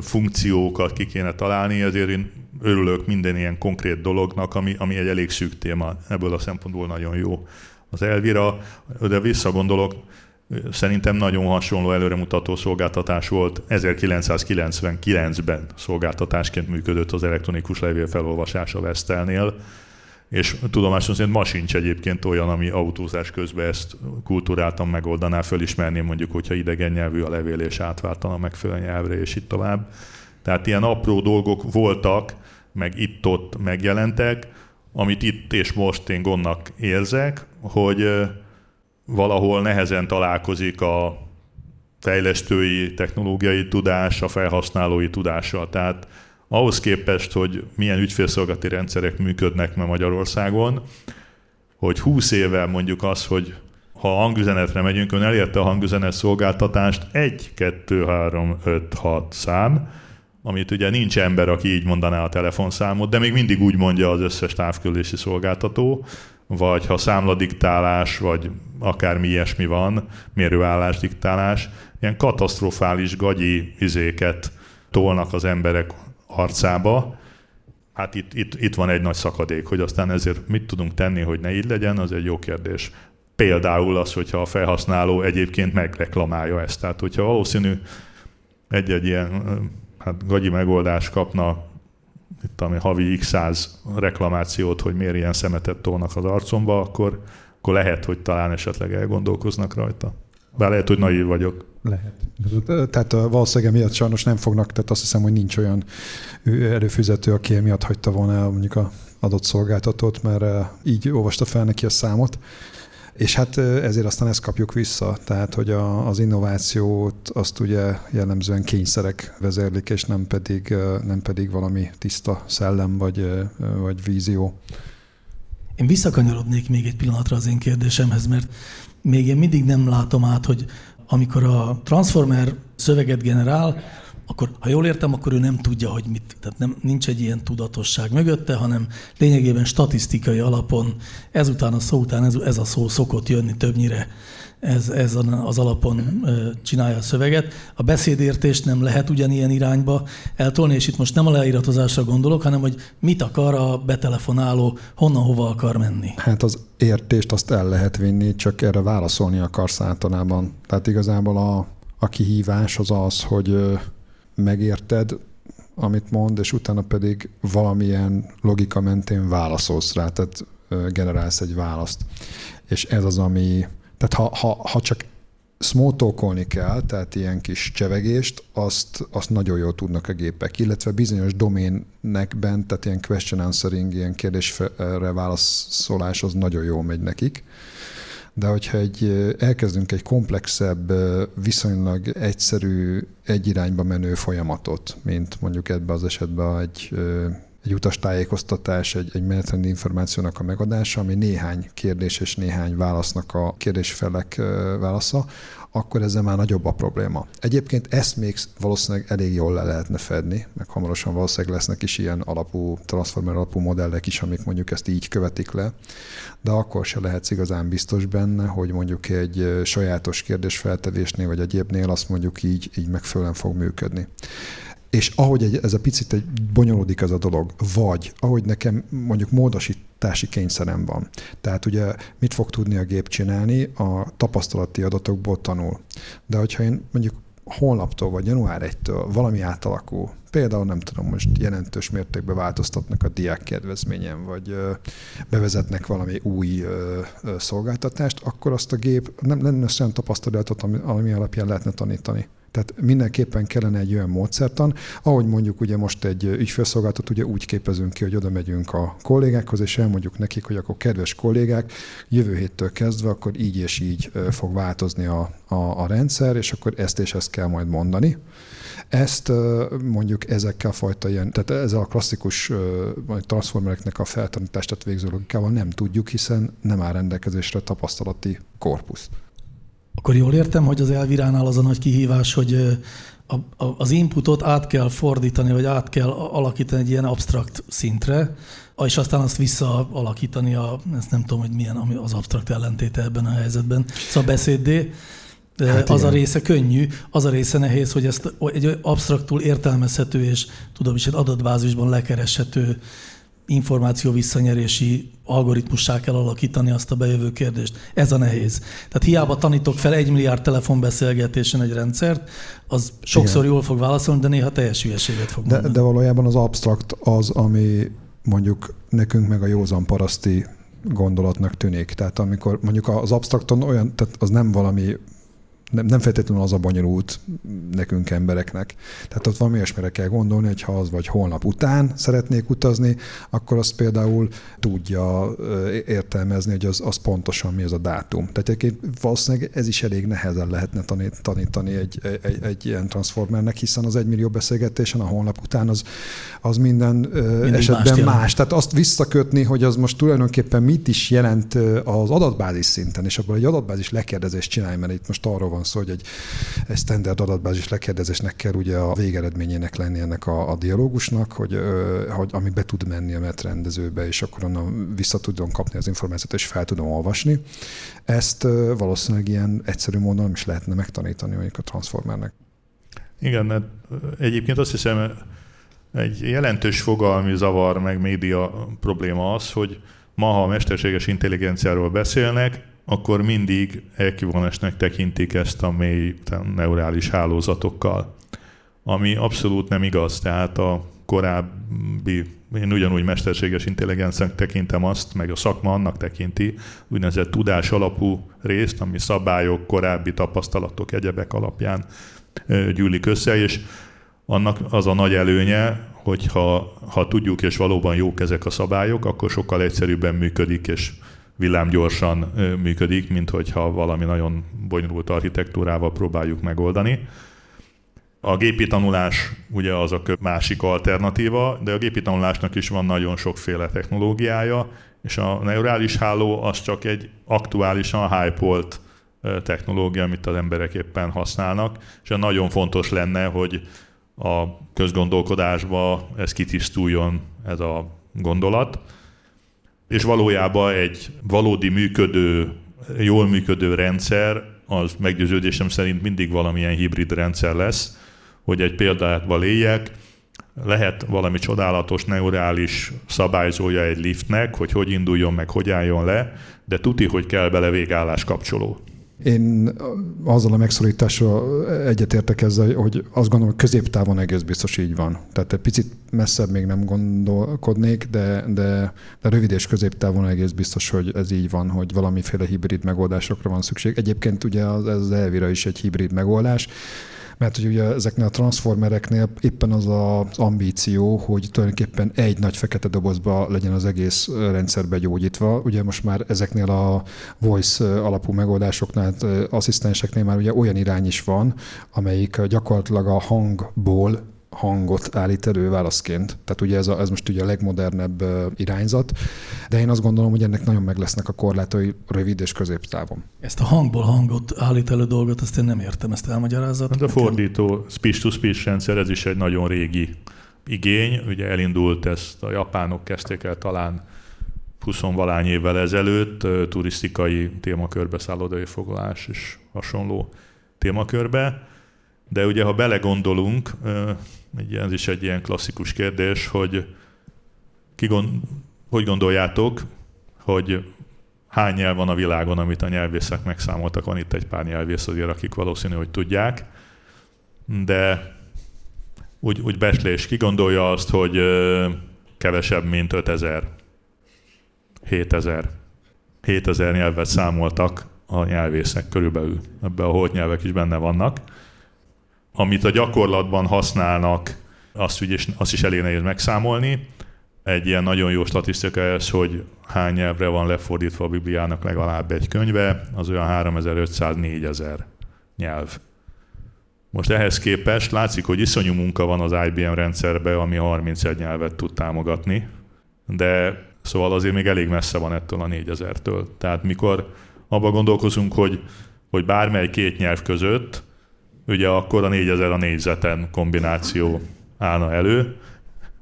funkciókat ki kéne találni, ezért én örülök minden ilyen konkrét dolognak, ami, ami egy elég szűk téma, ebből a szempontból nagyon jó az Elvira, de visszagondolok, szerintem nagyon hasonló előremutató szolgáltatás volt, ezerkilencszázkilencvenkilencben szolgáltatásként működött az elektronikus levélfelolvasás a Westelnél, és tudomásom szerint ma sincs egyébként olyan, ami autózás közben ezt kultúráltan megoldaná, fölismerném mondjuk, hogyha idegen nyelvű a levél, és átváltana megfelelő nyelvre, és itt tovább. Tehát ilyen apró dolgok voltak, meg itt-ott megjelentek, amit itt és most én gondnak érzek, hogy valahol nehezen találkozik a fejlesztői, technológiai tudás a felhasználói tudással. Tehát ahhoz képest, hogy milyen ügyfélszolgálati rendszerek működnek ma Magyarországon, hogy húsz évvel mondjuk az, hogy ha a hangüzenetre megyünk, ön elérte a hangüzenet szolgáltatást, egy, kettő, három, öt, hat szám, amit ugye nincs ember, aki így mondaná a telefonszámot, de még mindig úgy mondja az összes távközlési szolgáltató, vagy ha számladiktálás, vagy akármi ilyesmi van, mérőállásdiktálás, ilyen katasztrofális gagyi izéket tolnak az emberek arcába. Hát itt, itt, itt van egy nagy szakadék, hogy aztán ezért mit tudunk tenni, hogy ne így legyen, az egy jó kérdés. Például az, hogyha a felhasználó egyébként megreklamálja ezt. Tehát hogyha valószínű egy-egy ilyen hát gagyi megoldást kapna, itt ami havi x száz reklamációt, hogy miért ilyen szemetet tolnak az arcomba, akkor, akkor lehet, hogy talán esetleg elgondolkoznak rajta. Bár lehet, hogy naív vagyok. Lehet. Tehát valószínűleg miatt sajnos nem fognak, tehát azt hiszem, hogy nincs olyan előfizető, aki emiatt hagyta volna el mondjuk az adott szolgáltatót, mert így olvasta fel neki a számot. És hát ezért aztán ezt kapjuk vissza, tehát hogy a, az innovációt azt ugye jellemzően kényszerek vezérlik, és nem pedig, nem pedig valami tiszta szellem vagy, vagy vízió. Én visszakanyarodnék még egy pillanatra az én kérdésemhez, mert még én mindig nem látom át, hogy amikor a Transformer szöveget generál, akkor, ha jól értem, akkor ő nem tudja, hogy mit. Tehát nem, nincs egy ilyen tudatosság mögötte, hanem lényegében statisztikai alapon ezután a szó után ez, ez a szó szokott jönni többnyire. Ez, ez az alapon csinálja a szöveget. A beszédértést nem lehet ugyanilyen irányba eltolni, és itt most nem a leíratozásra gondolok, hanem hogy mit akar a betelefonáló, honnan, hova akar menni. Hát az értést azt el lehet vinni, csak erre válaszolni akarsz általában. Tehát igazából a, a kihívás az az, hogy megérted, amit mond, és utána pedig valamilyen logika mentén válaszolsz rá. Tehát generálsz egy választ. És ez az, ami... Tehát ha, ha, ha csak small-talkolni kell, tehát ilyen kis csevegést, azt, azt nagyon jól tudnak a gépek, illetve bizonyos doménekben, tehát ilyen question answering, ilyen kérdésre válaszolás, az nagyon jól megy nekik. De hogyha egy, elkezdünk egy komplexebb, viszonylag egyszerű, egy irányba menő folyamatot, mint mondjuk ebben az esetben egy, egy utastájékoztatás, egy, egy menetrendi információnak a megadása, ami néhány kérdés és néhány válasznak a kérdésfelek válasza, akkor ezzel már nagyobb a probléma. Egyébként ezt még valószínűleg elég jól le lehetne fedni, meg hamarosan valószínűleg lesznek is ilyen alapú, transformer alapú modellek is, amik mondjuk ezt így követik le, de akkor se lehetsz igazán biztos benne, hogy mondjuk egy sajátos kérdésfeltevésnél vagy egyébnél azt mondjuk így, így megfelelően fog működni. És ahogy egy, ez a picit egy, bonyolódik ez a dolog, vagy ahogy nekem mondjuk módosítási kényszerem van. Tehát ugye mit fog tudni a gép csinálni? A tapasztalati adatokból tanul. De hogyha én mondjuk holnaptól vagy január elsejétől valami átalakul, például nem tudom, most jelentős mértékben változtatnak a diák kedvezményen, vagy bevezetnek valami új szolgáltatást, akkor azt a gép nem lenne olyan tapasztalatot, ami alapján lehetne tanítani. Tehát mindenképpen kellene egy olyan módszertan, ahogy mondjuk ugye most egy ügyfélszolgáltatót ugye úgy képezünk ki, hogy oda megyünk a kollégákhoz, és elmondjuk nekik, hogy akkor kedves kollégák, jövő héttől kezdve akkor így és így fog változni a, a, a rendszer, és akkor ezt és ezt kell majd mondani. Ezt mondjuk ezekkel a fajta ilyen, tehát ezzel a klasszikus transformereknek a feltanítását végző logikával nem tudjuk, hiszen nem áll rendelkezésre tapasztalati korpusz. Akkor jól értem, hogy az Elviránál az a nagy kihívás, hogy a, a, az inputot át kell fordítani, vagy át kell alakítani egy ilyen absztrakt szintre, és aztán azt visszaalakítani, a, ezt nem tudom, hogy milyen ami az absztrakt ellentéte ebben a helyzetben, szóval beszéddé. Hát az igen. A része könnyű, az a része nehéz, hogy ezt egy absztraktul értelmezhető és tudom is egy adatbázisban lekereshető információ visszanyerési algoritmussá kell alakítani azt a bejövő kérdést. Ez a nehéz. Tehát hiába tanítok fel egy milliárd telefonbeszélgetésen egy rendszert, az sokszor igen. Jól fog válaszolni, de néha teljes hülyeséget fog mondani. De, de valójában az absztrakt az, ami mondjuk nekünk meg a józan paraszti gondolatnak tűnik. Tehát amikor mondjuk az absztrakton olyan, tehát az nem valami Nem, nem feltétlenül az a bonyolult nekünk embereknek. Tehát ott valami olyasmire kell gondolni, hogy ha az vagy holnap után szeretnék utazni, akkor azt például tudja értelmezni, hogy az, az pontosan mi az a dátum. Tehát egyébként valószínűleg ez is elég nehezen lehetne tanítani egy, egy, egy ilyen transformernek, hiszen az egymillió beszélgetésen a holnap után az, az minden Mindig esetben más. más. Tehát azt visszakötni, hogy az most tulajdonképpen mit is jelent az adatbázis szinten, és abban egy adatbázis lekérdezést csinálj, mert itt most arról van szó, hogy egy, egy standard adatbázis lekérdezésnek kell ugye a végeredményének lenni ennek a, a dialógusnak, hogy, hogy ami be tud menni a metrendezőbe, és akkor onnan vissza tudom kapni az információt, és fel tudom olvasni. Ezt valószínűleg ilyen egyszerű módon nem is lehetne megtanítani mondjuk a transformernek. Igen, egyébként azt hiszem, egy jelentős fogalmi zavar meg média probléma az, hogy ma, ha a mesterséges intelligenciáról beszélnek, akkor mindig elkivonásnak tekintik ezt a mély neurális hálózatokkal, ami abszolút nem igaz. Tehát a korábbi, én ugyanúgy mesterséges intelligenciának tekintem azt, meg a szakma annak tekinti, úgynevezett tudás alapú részt, ami szabályok, korábbi tapasztalatok, egyebek alapján gyűlik össze, és annak az a nagy előnye, hogy ha, ha tudjuk, és valóban jók ezek a szabályok, akkor sokkal egyszerűbben működik, és villámgyorsan működik, mint hogyha valami nagyon bonyolult architektúrával próbáljuk megoldani. A gépi tanulás ugye az a másik alternatíva, de a gépi tanulásnak is van nagyon sokféle technológiája, és a neurális háló az csak egy aktuálisan hype-olt technológia, amit az emberek éppen használnak, és nagyon fontos lenne, hogy a közgondolkodásba ez kitisztuljon ez a gondolat, és valójában egy valódi működő, jól működő rendszer, az meggyőződésem szerint mindig valamilyen hibrid rendszer lesz, hogy egy példával éljek, lehet valami csodálatos neurális szabályzója egy liftnek, hogy hogy induljon meg, hogy álljon le, de tuti, hogy kell bele végállás kapcsoló. Én azzal a megszorítással egyetértek ezzel, hogy azt gondolom, hogy középtávon egész biztos így van. Tehát egy picit messzebb még nem gondolkodnék, de, de, de rövid és középtávon egész biztos, hogy ez így van, hogy valamiféle hibrid megoldásokra van szükség. Egyébként ugye az, az Elvira is egy hibrid megoldás, mert hogy ugye ezeknél a transformereknél éppen az az ambíció, hogy tulajdonképpen egy nagy fekete dobozba legyen az egész rendszer begyógyítva. Ugye most már ezeknél a voice alapú megoldásoknál, asszisztenseknél már ugye olyan irány is van, amelyik gyakorlatilag a hangból hangot állít elő válaszként. Tehát ugye ez, a, ez most ugye a legmodernebb irányzat, de én azt gondolom, hogy ennek nagyon meg lesznek a korlátai rövid és középtávon. Ezt a hangból hangot állít elő dolgot, azt én nem értem, ezt elmagyarázat. De a fordító speech-to-speech rendszer, ez is egy nagyon régi igény. Ugye elindult ezt, a japánok kezdték el talán huszonvalány évvel ezelőtt, turisztikai témakörbe, szállodai foglalás és hasonló témakörbe. De ugye, ha belegondolunk, ez is egy ilyen klasszikus kérdés, hogy ki gond, hogy gondoljátok, hogy hány nyelv van a világon, amit a nyelvészek megszámoltak. Van itt egy pár nyelvész azért, akik valószínű, hogy tudják. De úgy, úgy beslés, ki gondolja azt, hogy kevesebb, mint ötezer, hétezer. hétezer nyelvet számoltak a nyelvészek körülbelül. Ebben a holtnyelvek is benne vannak. Amit a gyakorlatban használnak, azt, ügyis, azt is elég nehéz megszámolni. Egy ilyen nagyon jó statisztika ez, hogy hány nyelvre van lefordítva a Bibliának legalább egy könyve, az olyan háromezer-ötszáz-négyezer nyelv. Most ehhez képest látszik, hogy iszonyú munka van az I B M rendszerben, ami harmincegy nyelvet tud támogatni, de szóval azért még elég messze van ettől a négyezertől. Tehát mikor abban gondolkozunk, hogy, hogy bármely két nyelv között, ugye akkor a négyezer a négyzeten kombináció állna elő.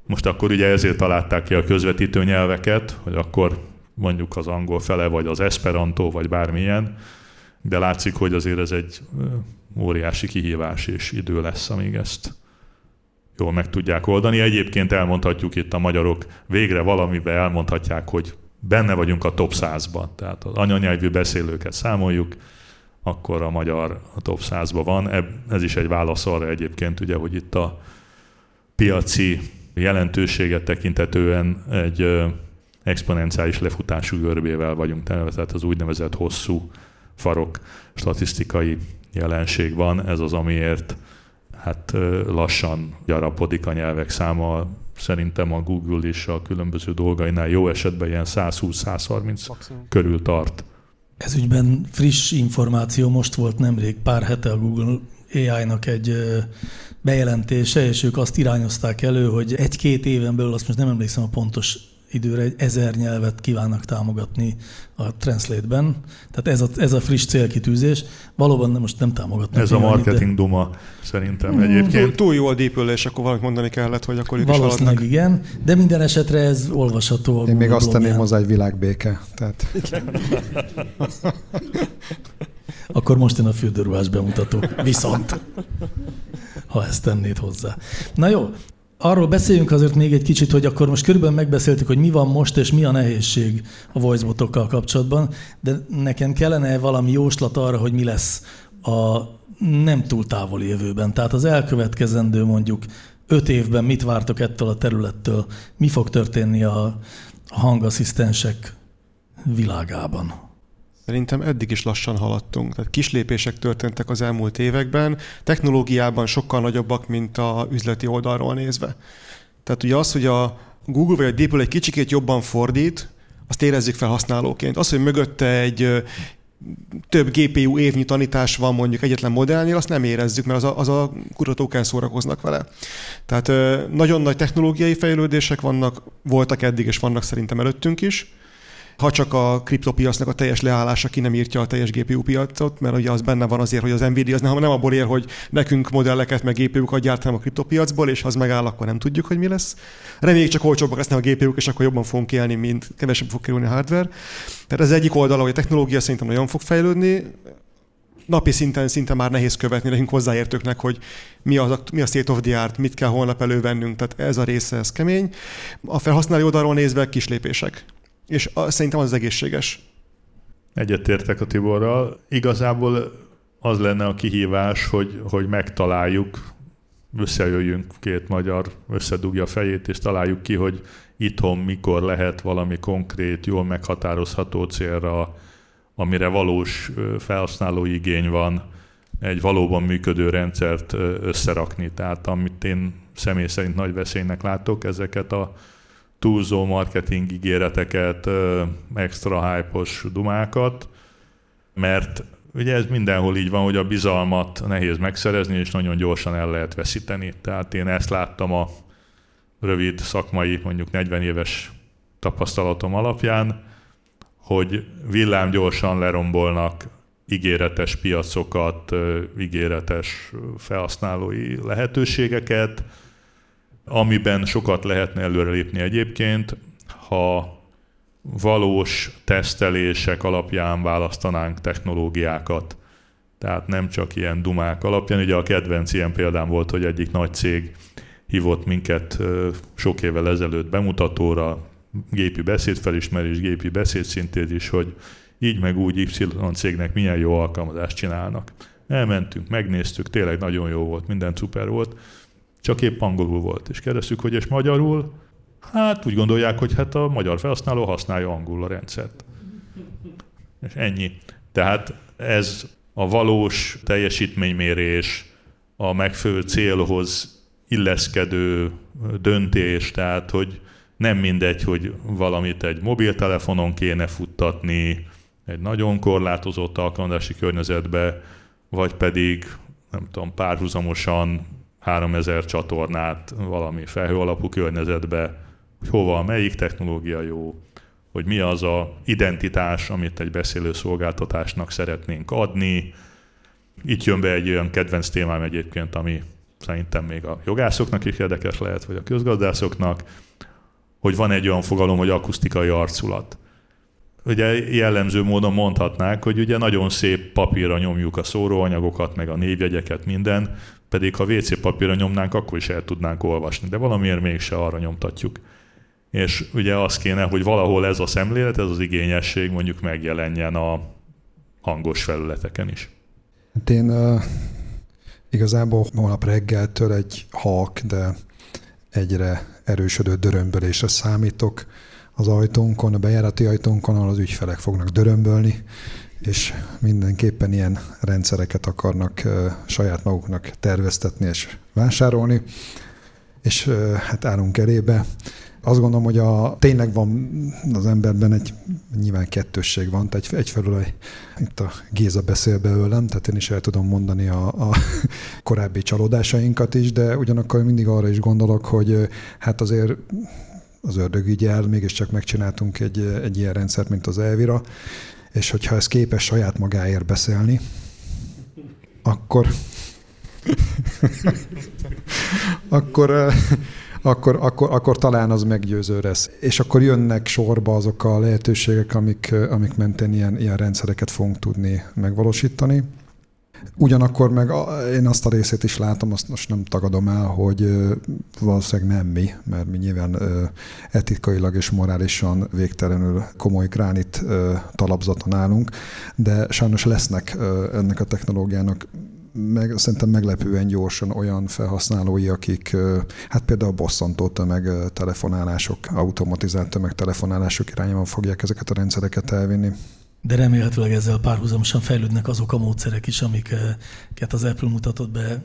Most akkor ugye ezért találták ki a közvetítő nyelveket, hogy akkor mondjuk az angol fele, vagy az esperanto, vagy bármilyen, de látszik, hogy azért ez egy óriási kihívás, és idő lesz, amíg ezt jól meg tudják oldani. Egyébként elmondhatjuk itt a magyarok, végre valamiben elmondhatják, hogy benne vagyunk a top százban, tehát az anyanyelvű beszélőket számoljuk, akkor a magyar a top százban van. Ez is egy válasz arra egyébként, ugye, hogy itt a piaci jelentőséget tekintetően egy exponenciális lefutású görbével vagyunk telve, tehát az úgynevezett hosszú farok statisztikai jelenség van. Ez az, amiért hát lassan gyarapodik a nyelvek száma. Szerintem a Google is a különböző dolgainál jó esetben ilyen száz húsz száz harminc körül tart. Ez ügyben friss információ, most volt nemrég pár hete a Google á í-nak egy bejelentése, és ők azt irányozták elő, hogy egy-két éven belül, azt most nem emlékszem a pontos időre, egy ezer nyelvet kívánnak támogatni a Translate-ben. Tehát ez a, ez a friss célkitűzés. Valóban nem, most nem támogatnak. Ez a marketing de... duma szerintem egyébként. Túl jó a DeepL, és akkor valamit mondani kellett, hogy akkor ők is haladnak. Igen, de minden esetre ez olvasható. Én még azt tenném hozzá, egy világbéke. Tehát... Akkor most jön a fürdőruhás bemutató. Viszont, ha ezt tennéd hozzá. Na jó. Arról beszéljünk azért még egy kicsit, hogy akkor most körülbelül megbeszéltük, hogy mi van most, és mi a nehézség a voicebotokkal kapcsolatban, de nekem kellene valami jóslat arra, hogy mi lesz a nem túl távoli jövőben. Tehát az elkövetkezendő mondjuk öt évben mit vártok ettől a területtől, mi fog történni a hangasszisztensek világában? Szerintem eddig is lassan haladtunk. Tehát kis lépések történtek az elmúlt években, technológiában sokkal nagyobbak, mint a üzleti oldalról nézve. Tehát ugye az, hogy a Google vagy a DeepL egy kicsikét jobban fordít, azt érezzük fel használóként. Az, hogy mögötte egy több gé pé u évnyi tanítás van mondjuk egyetlen modellnél, azt nem érezzük, mert az a, az a kutatókán szórakoznak vele. Tehát nagyon nagy technológiai fejlődések vannak, voltak eddig, és vannak szerintem előttünk is. Ha csak a kriptopiacnak a teljes leállása ki nem írtja a teljes gé pé u piacot, mert ugye az benne van azért, hogy az Nvidia az nem abból él, hogy nekünk modelleket, meg gé pé u-kat gyártanak a kriptopiacból, és ha az megáll, akkor nem tudjuk, hogy mi lesz. Reméljük, csak olcsóbbak lesznek a gé pé u-k, és akkor jobban fogunk élni, mint kevesebb fog kerülni a hardware. Tehát ez egyik oldala, hogy a technológia szerintem nagyon fog fejlődni. Napi szinten szinte már nehéz követni nekünk hozzáértőknek, hogy mi, az a, mi a state of the art, mit kell holnap elővennünk, tehát ez a része, ez kemény. A felhasználó oldalról nézve kis lépések. És szerintem az egészséges. Egyetértek a Tiborral. Igazából az lenne a kihívás, hogy, hogy megtaláljuk, összejöjjünk két magyar, összedugja a fejét, és találjuk ki, hogy itthon mikor lehet valami konkrét, jól meghatározható célra, amire valós felhasználói igény van, egy valóban működő rendszert összerakni. Tehát amit én személy szerint nagy veszélynek látok, ezeket a túlzó marketing ígéreteket, extra hype-os dumákat, mert ugye ez mindenhol így van, hogy a bizalmat nehéz megszerezni, és nagyon gyorsan el lehet veszíteni. Tehát én ezt láttam a rövid szakmai, mondjuk negyven éves tapasztalatom alapján, hogy villám gyorsan lerombolnak ígéretes piacokat, ígéretes felhasználói lehetőségeket, amiben sokat lehetne előrelépni egyébként, ha valós tesztelések alapján választanánk technológiákat. Tehát nem csak ilyen dumák alapján. Ugye a kedvenc ilyen példám volt, hogy egyik nagy cég hívott minket sok évvel ezelőtt bemutatóra, gépi beszédfelismerés, gépi beszédszintézis, hogy így meg úgy Y cégnek milyen jó alkalmazást csinálnak. Elmentünk, megnéztük, tényleg nagyon jó volt, minden szuper volt, csak épp angolul volt. És kérdeztük, hogy és magyarul? Hát úgy gondolják, hogy hát a magyar felhasználó használja angol a rendszert. És ennyi. Tehát ez a valós teljesítménymérés, a megfelelő célhoz illeszkedő döntés, tehát hogy nem mindegy, hogy valamit egy mobiltelefonon kéne futtatni, egy nagyon korlátozott alkalmazási környezetbe, vagy pedig, nem tudom, párhuzamosan háromezer csatornát valami felhőalapú környezetbe, hogy hova, melyik technológia jó, hogy mi az a identitás, amit egy beszélő szolgáltatásnak szeretnénk adni. Itt jön be egy olyan kedvenc témám egyébként, ami szerintem még a jogászoknak is érdekes lehet, vagy a közgazdászoknak, hogy van egy olyan fogalom, hogy akusztikai arculat. Ugye jellemző módon mondhatnák, hogy ugye nagyon szép papírra nyomjuk a szóróanyagokat, meg a névjegyeket, minden, pedig ha vé cé papírra nyomnánk, akkor is el tudnánk olvasni, de valamiért mégse arra nyomtatjuk. És ugye az kéne, hogy valahol ez a szemlélet, ez az igényesség mondjuk megjelenjen a hangos felületeken is. Hát én uh, igazából holnap reggeltől egy halk, de egyre erősödő dörömbölésre számítok az ajtónkon, a bejárati ajtónkon, ahol az ügyfelek fognak dörömbölni, és mindenképpen ilyen rendszereket akarnak e, saját maguknak terveztetni és vásárolni, és e, hát állunk elébe. Azt gondolom, hogy a, tényleg van az emberben egy, nyilván kettősség van, tehát egyfelől a, itt a Géza beszél belőlem, tehát én is el tudom mondani a, a korábbi csalódásainkat is, de ugyanakkor mindig arra is gondolok, hogy hát azért az ördög így el, mégiscsak megcsináltunk egy, egy ilyen rendszert, mint az Elvira, és hogyha ez képes saját magáért beszélni, akkor, akkor, akkor, akkor, akkor talán az meggyőző lesz. És akkor jönnek sorba azok a lehetőségek, amik, amik mentén ilyen, ilyen rendszereket fogunk tudni megvalósítani. Ugyanakkor meg én azt a részét is látom, azt most nem tagadom el, hogy valószínűleg nem mi, mert mi nyilván etikailag és morálisan végtelenül komoly gránit talapzaton állunk, de sajnos lesznek ennek a technológiának meg, szerintem meglepően gyorsan olyan felhasználói, akik hát például bosszantó tömegtelefonálások, automatizált tömegtelefonálások irányában fogják ezeket a rendszereket elvinni. De remélhetőleg ezzel párhuzamosan fejlődnek azok a módszerek is, amiket az Apple mutatott be,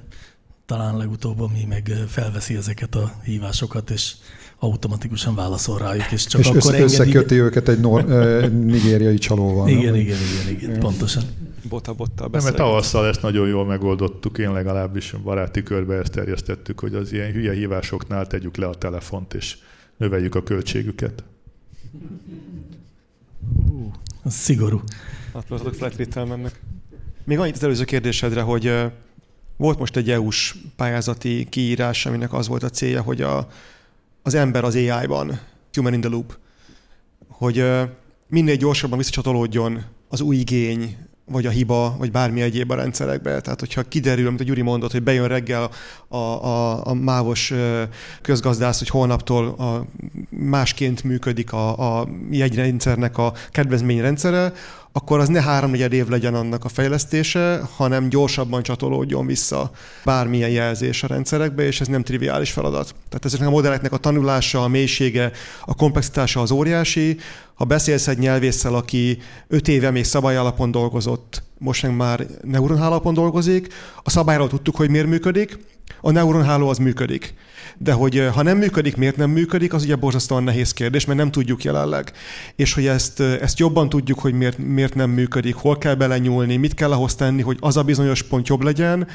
talán legutóbb, ami meg felveszi ezeket a hívásokat, és automatikusan válaszol rájuk. És, csak és akkor össze- összeköti engedi... őket egy nor- nigériai csalóval. Igen, nem? igen, igen, igen, igen. pontosan. Bota-bottal beszélgetünk. Mert tavasszal ezt nagyon jól megoldottuk, én legalábbis baráti körbe ezt terjesztettük, hogy az ilyen hülye hívásoknál tegyük le a telefont, és növeljük a költségüket. Uh. Az szigorú. Atlatok flatvétel mennek. Még annyit az előző kérdésedre, hogy uh, volt most egy é u-s pályázati kiírás, aminek az volt a célja, hogy a, az ember az á í-ban, human in the loop, hogy uh, minél gyorsabban visszacsatolódjon az új igény, vagy a hiba, vagy bármi egyéb a rendszerekbe. Tehát, hogyha kiderül, amit a Gyuri mondott, hogy bejön reggel a, a, a mávos közgazdász, hogy holnaptól a, másként működik a, a jegyrendszernek a kedvezményrendszere, akkor az ne háromnegyed év legyen annak a fejlesztése, hanem gyorsabban csatolódjon vissza bármilyen jelzés a rendszerekbe, és ez nem triviális feladat. Tehát ezeknek a modelleknek a tanulása, a mélysége, a komplexitása az óriási. Ha beszélsz egy nyelvésszel, aki öt éve még szabályalapon dolgozott, most már neuronhálóalapon dolgozik, a szabályról tudtuk, hogy miért működik, a neuronháló az működik. De hogy ha nem működik, miért nem működik, az ugye borzasztóan nehéz kérdés, mert nem tudjuk jelenleg. És hogy ezt, ezt jobban tudjuk, hogy miért, miért nem működik, hol kell belenyúlni, mit kell ahhoz tenni, hogy az a bizonyos pont jobb legyen,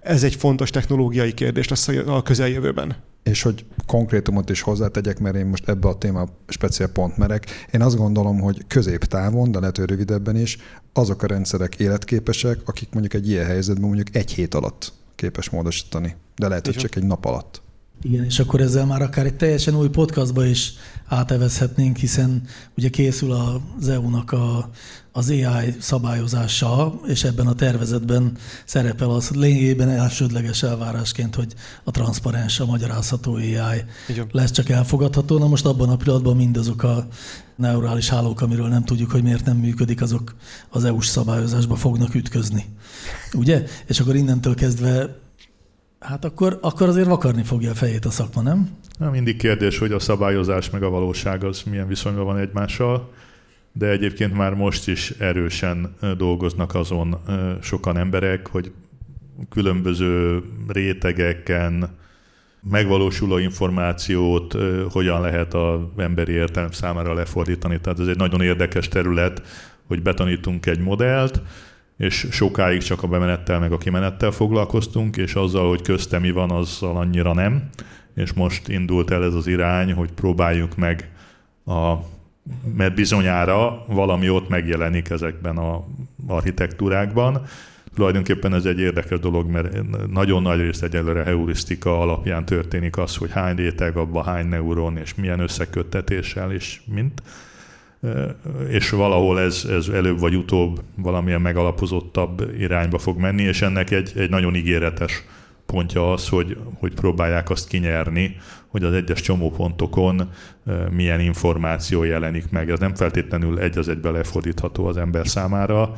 ez egy fontos technológiai kérdés lesz a közeljövőben. És hogy konkrétumot is hozzátegyek, mert én most ebbe a témába speciál pont merek. Én azt gondolom, hogy középtávon, de lehető rövidebben is, azok a rendszerek életképesek, akik mondjuk egy ilyen helyzetben mondjuk egy hét alatt képes módosítani, de lehet, hogy csak egy nap alatt. Igen, és akkor ezzel már akár egy teljesen új podcastba is átevezhetnénk, hiszen ugye készül az é u-nak a, az á i szabályozása, és ebben a tervezetben szerepel az lényegében elsődleges elvárásként, hogy a transzparens, a magyarázható á i igen. lesz csak elfogadható. Na most abban a pillanatban mindazok a neurális hálók, amiről nem tudjuk, hogy miért nem működik, azok az é u-s szabályozásba fognak ütközni. Ugye? És akkor innentől kezdve hát akkor, akkor azért vakarni fogja a fejét a szakma, nem? Na, mindig kérdés, hogy a szabályozás meg a valóság az milyen viszonyban van egymással, de egyébként már most is erősen dolgoznak azon sokan emberek, hogy különböző rétegeken megvalósuló információt hogyan lehet az emberi értelem számára lefordítani. Tehát ez egy nagyon érdekes terület, hogy betanítunk egy modellt, és sokáig csak a bemenettel meg a kimenettel foglalkoztunk, és azzal, hogy közte mi van, azzal annyira nem. És most indult el ez az irány, hogy próbáljuk meg, a, mert bizonyára valami ott megjelenik ezekben az architektúrákban. Tulajdonképpen ez egy érdekes dolog, mert nagyon nagy részt egyelőre heurisztika alapján történik az, hogy hány réteg, abban hány neuron, és milyen összeköttetéssel, és mint. És valahol ez, ez előbb vagy utóbb valamilyen megalapozottabb irányba fog menni, és ennek egy, egy nagyon ígéretes pontja az, hogy, hogy próbálják azt kinyerni, hogy az egyes csomópontokon milyen információ jelenik meg. Ez nem feltétlenül egy az egybe lefordítható az ember számára,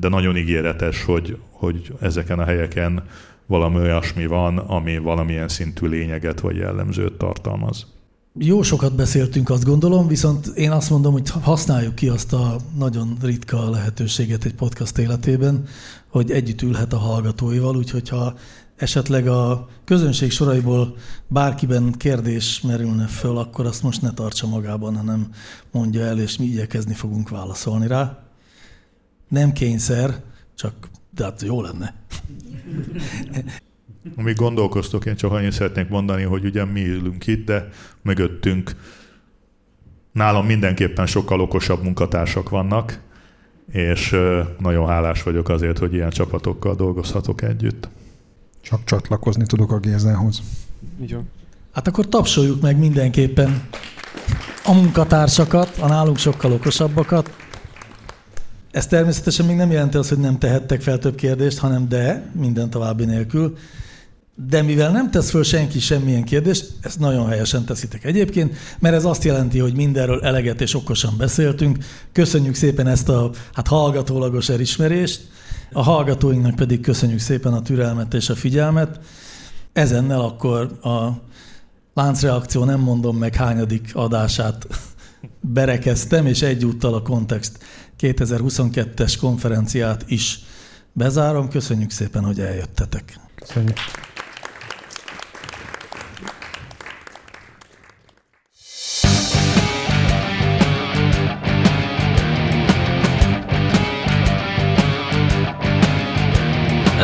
de nagyon ígéretes, hogy, hogy ezeken a helyeken valami olyasmi van, ami valamilyen szintű lényeget vagy jellemzőt tartalmaz. Jó sokat beszéltünk, azt gondolom, viszont én azt mondom, hogy használjuk ki azt a nagyon ritka lehetőséget egy podcast életében, hogy együtt ülhet a hallgatóival, úgyhogy ha esetleg a közönség soraiból bárkiben kérdés merülne föl, akkor azt most ne tartsa magában, hanem mondja el, és mi igyekezni fogunk válaszolni rá. Nem kényszer, csak de hát jó lenne. Amíg gondolkoztok, én csak annyit szeretnék mondani, hogy ugye mi ülünk itt, de mögöttünk nálam mindenképpen sokkal okosabb munkatársak vannak, és nagyon hálás vagyok azért, hogy ilyen csapatokkal dolgozhatok együtt. Csak csatlakozni tudok a Gézához. Igen. Hát akkor tapsoljuk meg mindenképpen a munkatársakat, a nálunk sokkal okosabbakat. Ez természetesen még nem jelenti azt, hogy nem tehettek fel több kérdést, hanem de, minden további nélkül. De mivel nem tesz föl senki semmilyen kérdést, ezt nagyon helyesen teszitek egyébként, mert ez azt jelenti, hogy mindenről eleget és okosan beszéltünk. Köszönjük szépen ezt a hát, hallgatólagos elismerést, a hallgatóinknak pedig köszönjük szépen a türelmet és a figyelmet. Ezennel akkor a Láncreakció nem mondom meg hányadik adását berekeztem, és egyúttal a Context kétezer-huszonkettes konferenciát is bezárom. Köszönjük szépen, hogy eljöttetek. Köszönjük.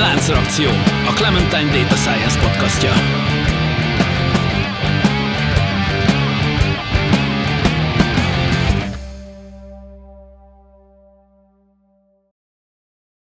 Láncreakció, a Clementine Data Science podcastja.